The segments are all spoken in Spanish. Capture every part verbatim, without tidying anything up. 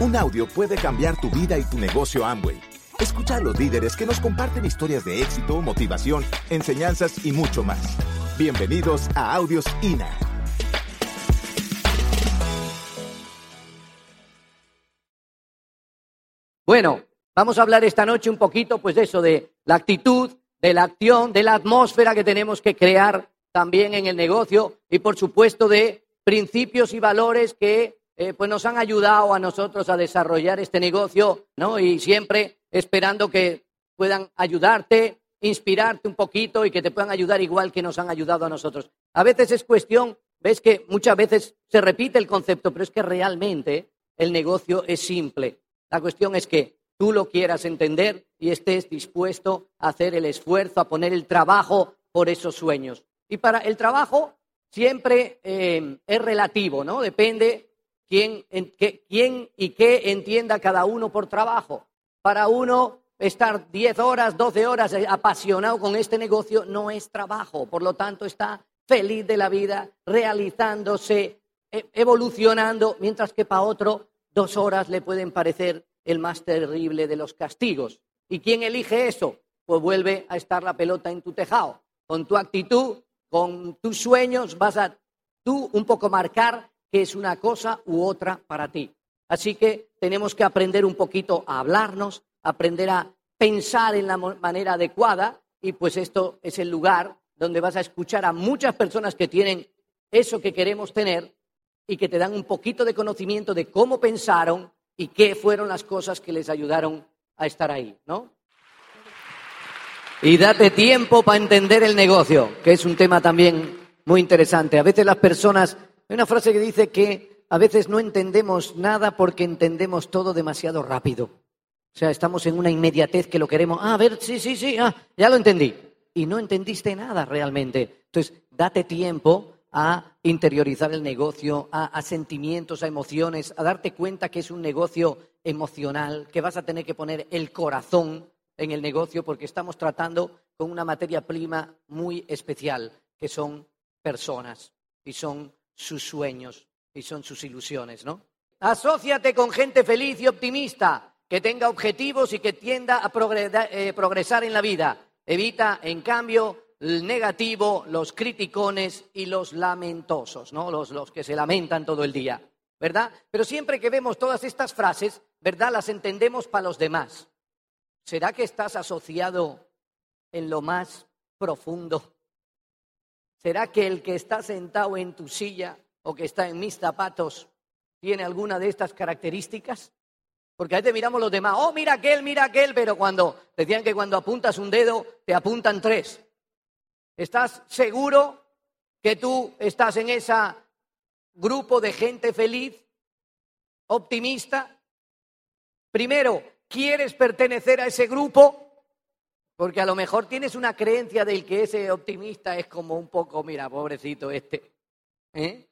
Un audio puede cambiar tu vida y tu negocio Amway. Escucha a los líderes que nos comparten historias de éxito, motivación, enseñanzas y mucho más. Bienvenidos a Audios I N A. Bueno, vamos a hablar esta noche un poquito pues de eso, de la actitud, de la acción, de la atmósfera que tenemos que crear también en el negocio y por supuesto de principios y valores que Eh, pues nos han ayudado a nosotros a desarrollar este negocio, ¿no? Y siempre esperando que puedan ayudarte, inspirarte un poquito y que te puedan ayudar igual que nos han ayudado a nosotros. A veces es cuestión, ves que muchas veces se repite el concepto, pero es que realmente el negocio es simple. La cuestión es que tú lo quieras entender y estés dispuesto a hacer el esfuerzo, a poner el trabajo por esos sueños. Y para el trabajo siempre eh, es relativo, ¿no? Depende ¿Quién, en, qué, quién y qué entienda cada uno por trabajo. Para uno, estar diez horas, doce horas apasionado con este negocio no es trabajo. Por lo tanto, está feliz de la vida, realizándose, evolucionando, mientras que para otro, dos horas le pueden parecer el más terrible de los castigos. ¿Y quién elige eso? Pues vuelve a estar la pelota en tu tejado. Con tu actitud, con tus sueños, vas a tú un poco marcar que es una cosa u otra para ti. Así que tenemos que aprender un poquito a hablarnos, aprender a pensar en la manera adecuada y pues esto es el lugar donde vas a escuchar a muchas personas que tienen eso que queremos tener y que te dan un poquito de conocimiento de cómo pensaron y qué fueron las cosas que les ayudaron a estar ahí, ¿no? Y date tiempo para entender el negocio, que es un tema también muy interesante. A veces las personas... Hay una frase que dice que a veces no entendemos nada porque entendemos todo demasiado rápido. O sea, estamos en una inmediatez que lo queremos. Ah, a ver, sí, sí, sí, ah, ya lo entendí. Y no entendiste nada realmente. Entonces, date tiempo a interiorizar el negocio, a, a sentimientos, a emociones, a darte cuenta que es un negocio emocional, que vas a tener que poner el corazón en el negocio porque estamos tratando con una materia prima muy especial, que son personas y son sus sueños y son sus ilusiones, ¿no? Asóciate con gente feliz y optimista, que tenga objetivos y que tienda a progresar en la vida. Evita, en cambio, el negativo, los criticones y los lamentosos, ¿no? Los, los que se lamentan todo el día, ¿verdad? Pero siempre que vemos todas estas frases, ¿verdad? Las entendemos para los demás. ¿Será que estás asociado en lo más profundo? ¿Será que el que está sentado en tu silla o que está en mis zapatos tiene alguna de estas características? Porque a veces miramos los demás, oh, mira aquel, mira aquel, pero cuando decían que cuando apuntas un dedo te apuntan tres. ¿Estás seguro que tú estás en ese grupo de gente feliz, optimista? Primero, ¿quieres pertenecer a ese grupo? Porque a lo mejor tienes una creencia del que ese optimista es como un poco, mira, pobrecito este. ¿Eh?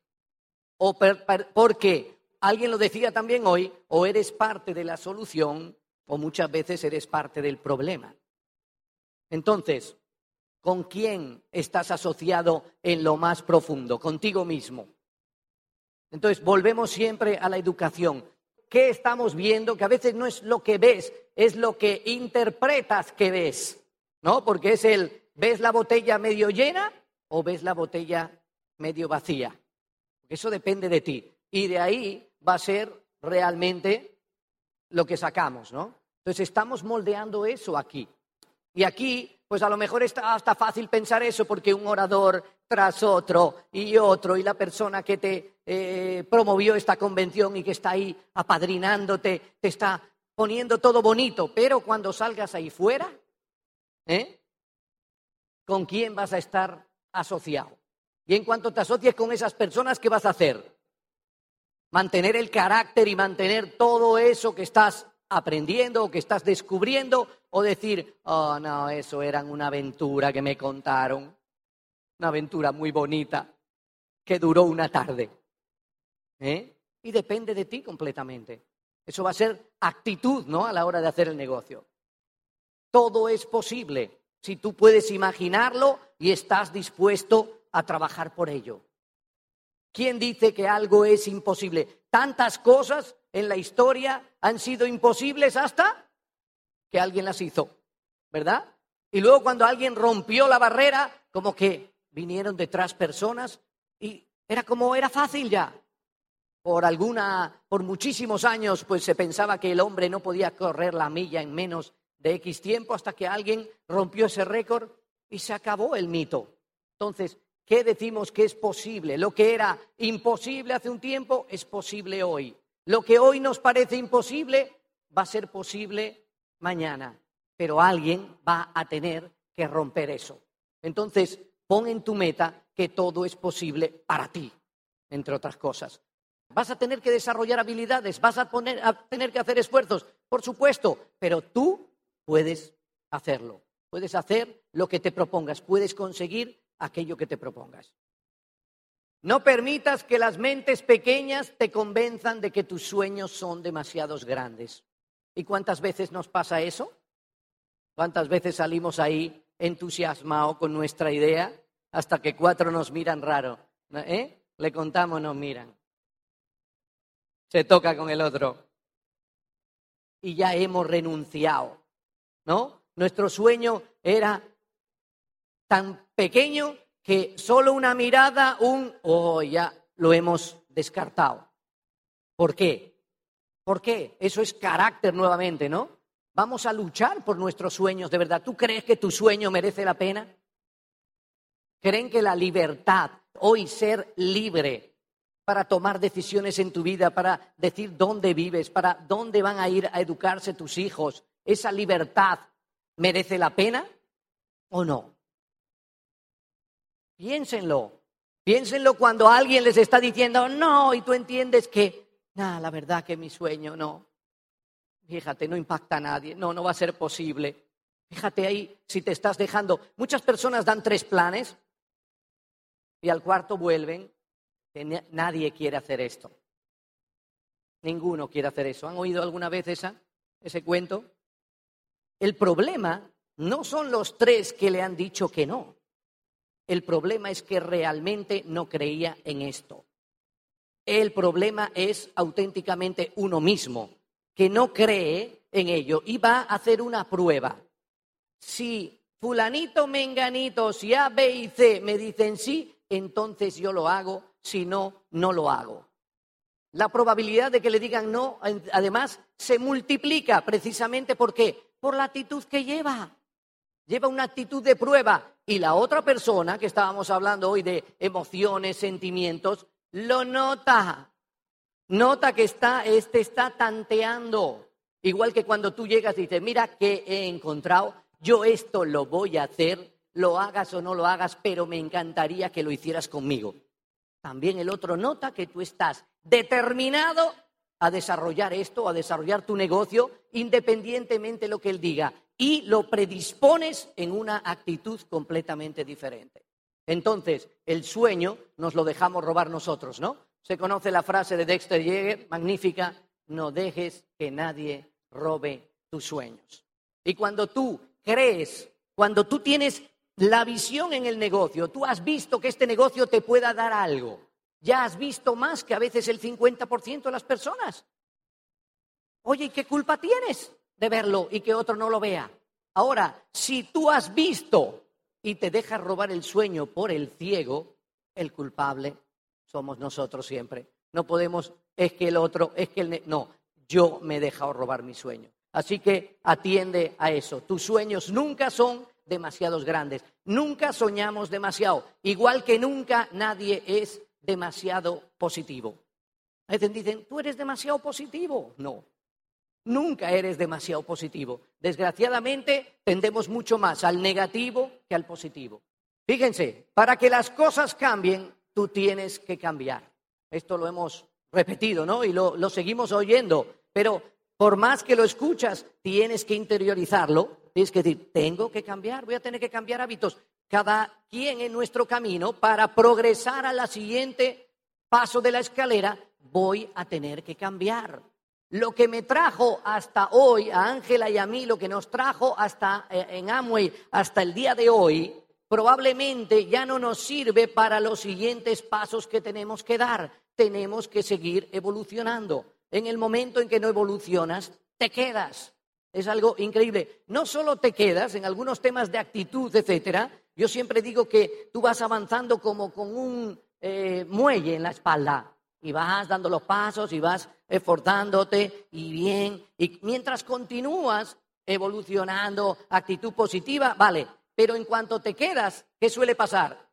O per, per, porque, alguien lo decía también hoy, o eres parte de la solución o muchas veces eres parte del problema. Entonces, ¿con quién estás asociado en lo más profundo? Contigo mismo. Entonces, volvemos siempre a la educación. ¿Qué estamos viendo? Que a veces no es lo que ves, es lo que interpretas que ves, ¿no? Porque es el, ¿ves la botella medio llena o ves la botella medio vacía? Eso depende de ti. Y de ahí va a ser realmente lo que sacamos, ¿no? Entonces, estamos moldeando eso aquí. Y aquí, pues a lo mejor está hasta fácil pensar eso porque un orador tras otro y otro y la persona que te eh, promovió esta convención y que está ahí apadrinándote, te está poniendo todo bonito. Pero cuando salgas ahí fuera, ¿eh? ¿Con quién vas a estar asociado? Y en cuanto te asocies con esas personas, ¿qué vas a hacer? Mantener el carácter y mantener todo eso que estás aprendiendo o que estás descubriendo, o decir, oh no, eso era una aventura que me contaron, una aventura muy bonita que duró una tarde, ¿eh? Y depende de ti completamente. Eso va a ser actitud, ¿no? A la hora de hacer el negocio. Todo es posible si tú puedes imaginarlo y estás dispuesto a trabajar por ello. ¿Quién dice que algo es imposible? Tantas cosas en la historia han sido imposibles hasta que alguien las hizo, ¿verdad? Y luego cuando alguien rompió la barrera, como que vinieron detrás personas y era como, era fácil ya. Por alguna, por muchísimos años, pues se pensaba que el hombre no podía correr la milla en menos de X tiempo hasta que alguien rompió ese récord y se acabó el mito. Entonces, ¿qué decimos que es posible? Lo que era imposible hace un tiempo es posible hoy. Lo que hoy nos parece imposible va a ser posible mañana, pero alguien va a tener que romper eso. Entonces, pon en tu meta que todo es posible para ti, entre otras cosas. Vas a tener que desarrollar habilidades, vas a, poner, a tener que hacer esfuerzos, por supuesto, pero tú puedes hacerlo. Puedes hacer lo que te propongas, puedes conseguir aquello que te propongas. No permitas que las mentes pequeñas te convenzan de que tus sueños son demasiado grandes. ¿Y cuántas veces nos pasa eso? ¿Cuántas veces salimos ahí entusiasmados con nuestra idea hasta que cuatro nos miran raro? ¿Eh? Le contamos, nos miran. Se toca con el otro. Y ya hemos renunciado, ¿no? Nuestro sueño era tan pequeño que solo una mirada, un... oh, ya lo hemos descartado. ¿Por qué? ¿Por qué? Eso es carácter nuevamente, ¿no? Vamos a luchar por nuestros sueños, de verdad. ¿Tú crees que tu sueño merece la pena? ¿Creen que la libertad, hoy ser libre para tomar decisiones en tu vida, para decir dónde vives, para dónde van a ir a educarse tus hijos, esa libertad merece la pena o no? Piénsenlo, piénsenlo cuando alguien les está diciendo no y tú entiendes que, nah, la verdad que mi sueño no, fíjate, no impacta a nadie, no, no va a ser posible. Fíjate ahí si te estás dejando. Muchas personas dan tres planes y al cuarto vuelven, que nadie quiere hacer esto, ninguno quiere hacer eso. ¿Han oído alguna vez esa, ese cuento? El problema no son los tres que le han dicho que no. El problema es que realmente no creía en esto. El problema es auténticamente uno mismo, que no cree en ello y va a hacer una prueba. Si fulanito, menganito, si A, B y C me dicen sí, entonces yo lo hago, si no, no lo hago. La probabilidad de que le digan no, además, se multiplica precisamente ¿por qué? Por la actitud que lleva. Lleva una actitud de prueba. Y la otra persona, que estábamos hablando hoy de emociones, sentimientos, lo nota. Nota que está, este está tanteando. Igual que cuando tú llegas y dices, mira qué he encontrado, yo esto lo voy a hacer, lo hagas o no lo hagas, pero me encantaría que lo hicieras conmigo. También el otro nota que tú estás determinado a desarrollar esto, a desarrollar tu negocio, independientemente de lo que él diga. Y lo predispones en una actitud completamente diferente. Entonces, el sueño nos lo dejamos robar nosotros, ¿no? Se conoce la frase de Dexter Yeager, magnífica, no dejes que nadie robe tus sueños. Y cuando tú crees, cuando tú tienes la visión en el negocio, tú has visto que este negocio te pueda dar algo, ya has visto más que a veces el cincuenta por ciento de las personas. Oye, ¿y qué culpa tienes de verlo y que otro no lo vea? Ahora, si tú has visto y te dejas robar el sueño por el ciego, el culpable somos nosotros siempre. No podemos, es que el otro, es que el... Ne- no, yo me he dejado robar mi sueño. Así que atiende a eso. Tus sueños nunca son demasiados grandes. Nunca soñamos demasiado. Igual que nunca nadie es demasiado positivo. A veces dicen, tú eres demasiado positivo. No. Nunca eres demasiado positivo. Desgraciadamente, tendemos mucho más al negativo que al positivo. Fíjense, para que las cosas cambien, tú tienes que cambiar. Esto lo hemos repetido, ¿no? Y lo, lo seguimos oyendo. Pero por más que lo escuchas, tienes que interiorizarlo. Tienes que decir, tengo que cambiar, voy a tener que cambiar hábitos. Cada quien en nuestro camino, para progresar a la siguiente paso de la escalera, voy a tener que cambiar. Lo que me trajo hasta hoy, a Ángela y a mí, lo que nos trajo hasta en Amway hasta el día de hoy, probablemente ya no nos sirve para los siguientes pasos que tenemos que dar. Tenemos que seguir evolucionando. en el momento en que no evolucionas, te quedas. Es algo increíble. No solo te quedas en algunos temas de actitud, etcétera. Yo siempre digo que tú vas avanzando como con un eh, muelle en la espalda y vas dando los pasos y vas esforzándote y bien. Y mientras continúas evolucionando, actitud positiva, vale. Pero en cuanto te quedas, ¿qué suele pasar?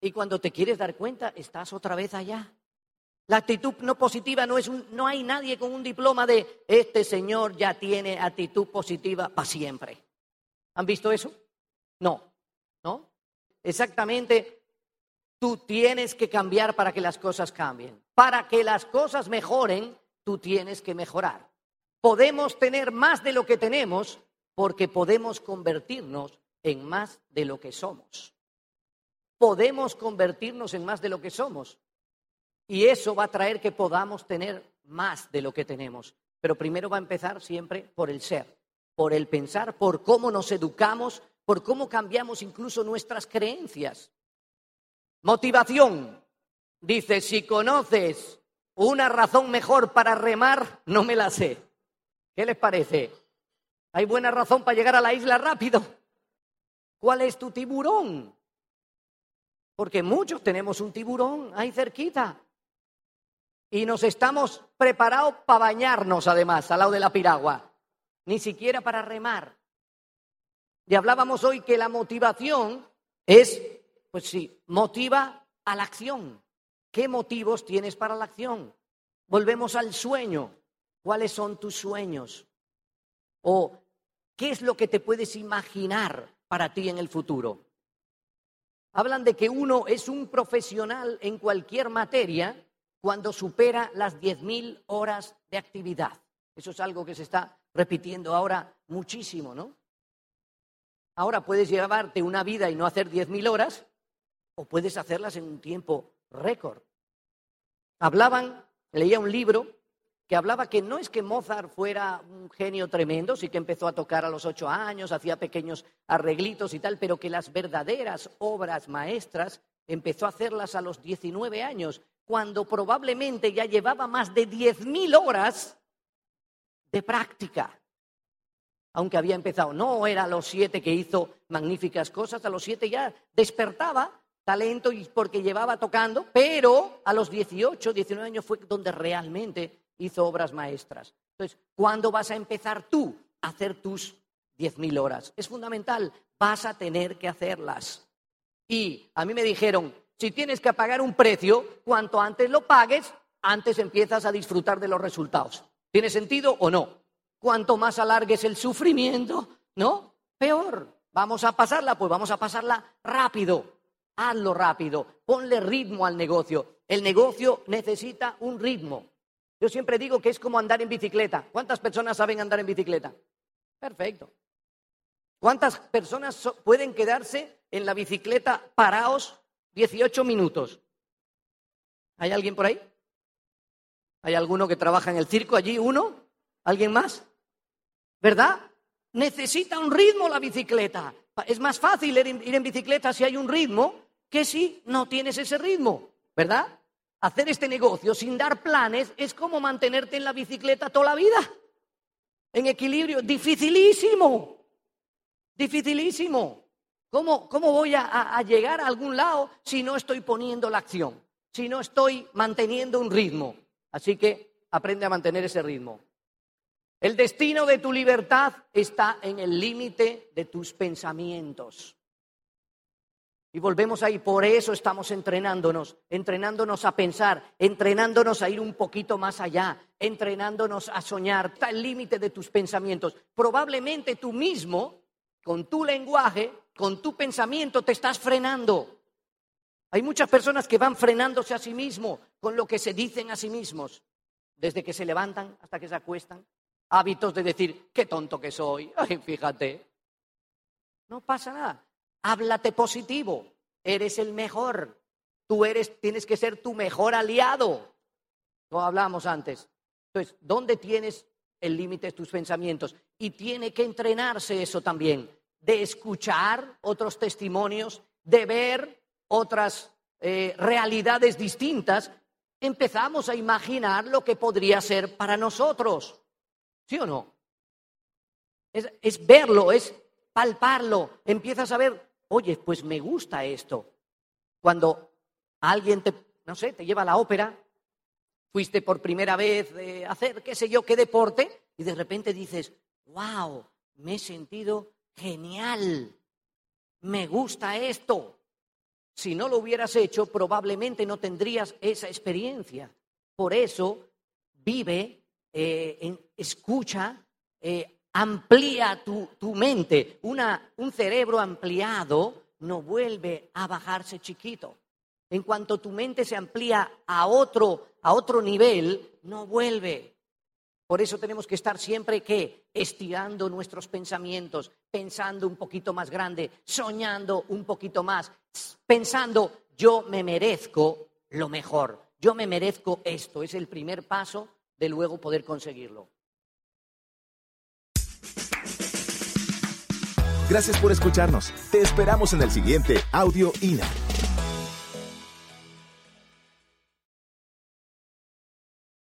Y cuando te quieres dar cuenta, estás otra vez allá. La actitud no positiva no es un... No hay nadie con un diploma de este señor ya tiene actitud positiva para siempre. ¿Han visto eso? No. ¿No? Exactamente, tú tienes que cambiar para que las cosas cambien. Para que las cosas mejoren, tú tienes que mejorar. Podemos tener más de lo que tenemos porque podemos convertirnos en más de lo que somos. Podemos convertirnos en más de lo que somos. Y eso va a traer que podamos tener más de lo que tenemos. Pero primero va a empezar siempre por el ser, por el pensar, por cómo nos educamos, por cómo cambiamos incluso nuestras creencias. Motivación. Dice, si conoces una razón mejor para remar, no me la sé. ¿Qué les parece? ¿Hay buena razón para llegar a la isla rápido? ¿Cuál es tu tiburón? Porque muchos tenemos un tiburón ahí cerquita. Y nos estamos preparados para bañarnos, además, al lado de la piragua. Ni siquiera para remar. Y hablábamos hoy que la motivación es, pues sí, motiva a la acción. ¿Qué motivos tienes para la acción? Volvemos al sueño. ¿Cuáles son tus sueños? ¿O qué es lo que te puedes imaginar para ti en el futuro? Hablan de que uno es un profesional en cualquier materia cuando supera las diez mil horas de actividad. Eso es algo que se está repitiendo ahora muchísimo, ¿no? Ahora puedes llevarte una vida y no hacer diez mil horas, o puedes hacerlas en un tiempo récord. Hablaban, leía un libro que hablaba que no es que Mozart fuera un genio tremendo, sí que empezó a tocar a los ocho años, hacía pequeños arreglitos y tal, pero que las verdaderas obras maestras empezó a hacerlas a los diecinueve años, cuando probablemente ya llevaba más de diez mil horas de práctica. Aunque había empezado, no era a los siete que hizo magníficas cosas, a los siete ya despertaba talento porque llevaba tocando, pero a los dieciocho, diecinueve años fue donde realmente hizo obras maestras. Entonces, ¿cuándo vas a empezar tú a hacer tus diez mil horas? Es fundamental, vas a tener que hacerlas. Y a mí me dijeron, si tienes que pagar un precio, cuanto antes lo pagues, antes empiezas a disfrutar de los resultados. ¿Tiene sentido o no? Cuanto más alargues el sufrimiento, ¿no? Peor. ¿Vamos a pasarla? Pues vamos a pasarla rápido. Hazlo rápido. Ponle ritmo al negocio. El negocio necesita un ritmo. Yo siempre digo que es como andar en bicicleta. ¿Cuántas personas saben andar en bicicleta? Perfecto. ¿Cuántas personas so- pueden quedarse en la bicicleta parados dieciocho minutos? ¿Hay alguien por ahí? ¿Hay alguno que trabaja en el circo allí? ¿Uno? ¿Alguien más? ¿Verdad? Necesita un ritmo la bicicleta. Es más fácil ir en, ir en bicicleta si hay un ritmo que si no tienes ese ritmo, ¿verdad? Hacer este negocio sin dar planes es como mantenerte en la bicicleta toda la vida. En equilibrio. Dificilísimo. Dificilísimo. ¿Cómo, cómo voy a, a llegar a algún lado si no estoy poniendo la acción? Si no estoy manteniendo un ritmo. Así que aprende a mantener ese ritmo. El destino de tu libertad está en el límite de tus pensamientos. Y volvemos ahí, por eso estamos entrenándonos, entrenándonos a pensar, entrenándonos a ir un poquito más allá, entrenándonos a soñar, está el límite de tus pensamientos. Probablemente tú mismo, con tu lenguaje, con tu pensamiento, te estás frenando. Hay muchas personas que van frenándose a sí mismos con lo que se dicen a sí mismos, desde que se levantan hasta que se acuestan. Hábitos de decir, qué tonto que soy, ay, fíjate. No pasa nada. Háblate positivo, eres el mejor, tú eres, tienes que ser tu mejor aliado, como hablamos antes. Entonces, ¿dónde tienes el límite de tus pensamientos? Y tiene que entrenarse eso también, de escuchar otros testimonios, de ver otras eh, realidades distintas empezamos a imaginar lo que podría ser para nosotros. ¿Sí o no? Es, es verlo, es palparlo. Empiezas a ver, oye, pues me gusta esto. Cuando alguien te, no sé, te lleva a la ópera, fuiste por primera vez a hacer qué sé yo, qué deporte, y de repente dices, wow, me he sentido genial, me gusta esto. Si no lo hubieras hecho, probablemente no tendrías esa experiencia. Por eso, vive, eh, en, escucha, eh, amplía tu, tu mente. Una, un cerebro ampliado no vuelve a bajarse chiquito. En cuanto tu mente se amplía a otro, a otro nivel, no vuelve. Por eso tenemos que estar siempre, ¿qué? Estirando nuestros pensamientos, pensando un poquito más grande, soñando un poquito más, pensando, yo me merezco lo mejor, yo me merezco esto. Es el primer paso de luego poder conseguirlo. Gracias por escucharnos. Te esperamos en el siguiente Audio I N A.